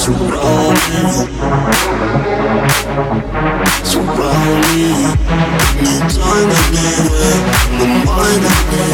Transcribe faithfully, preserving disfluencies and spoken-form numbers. Surround me, anytime, anywhere, in the mind of me.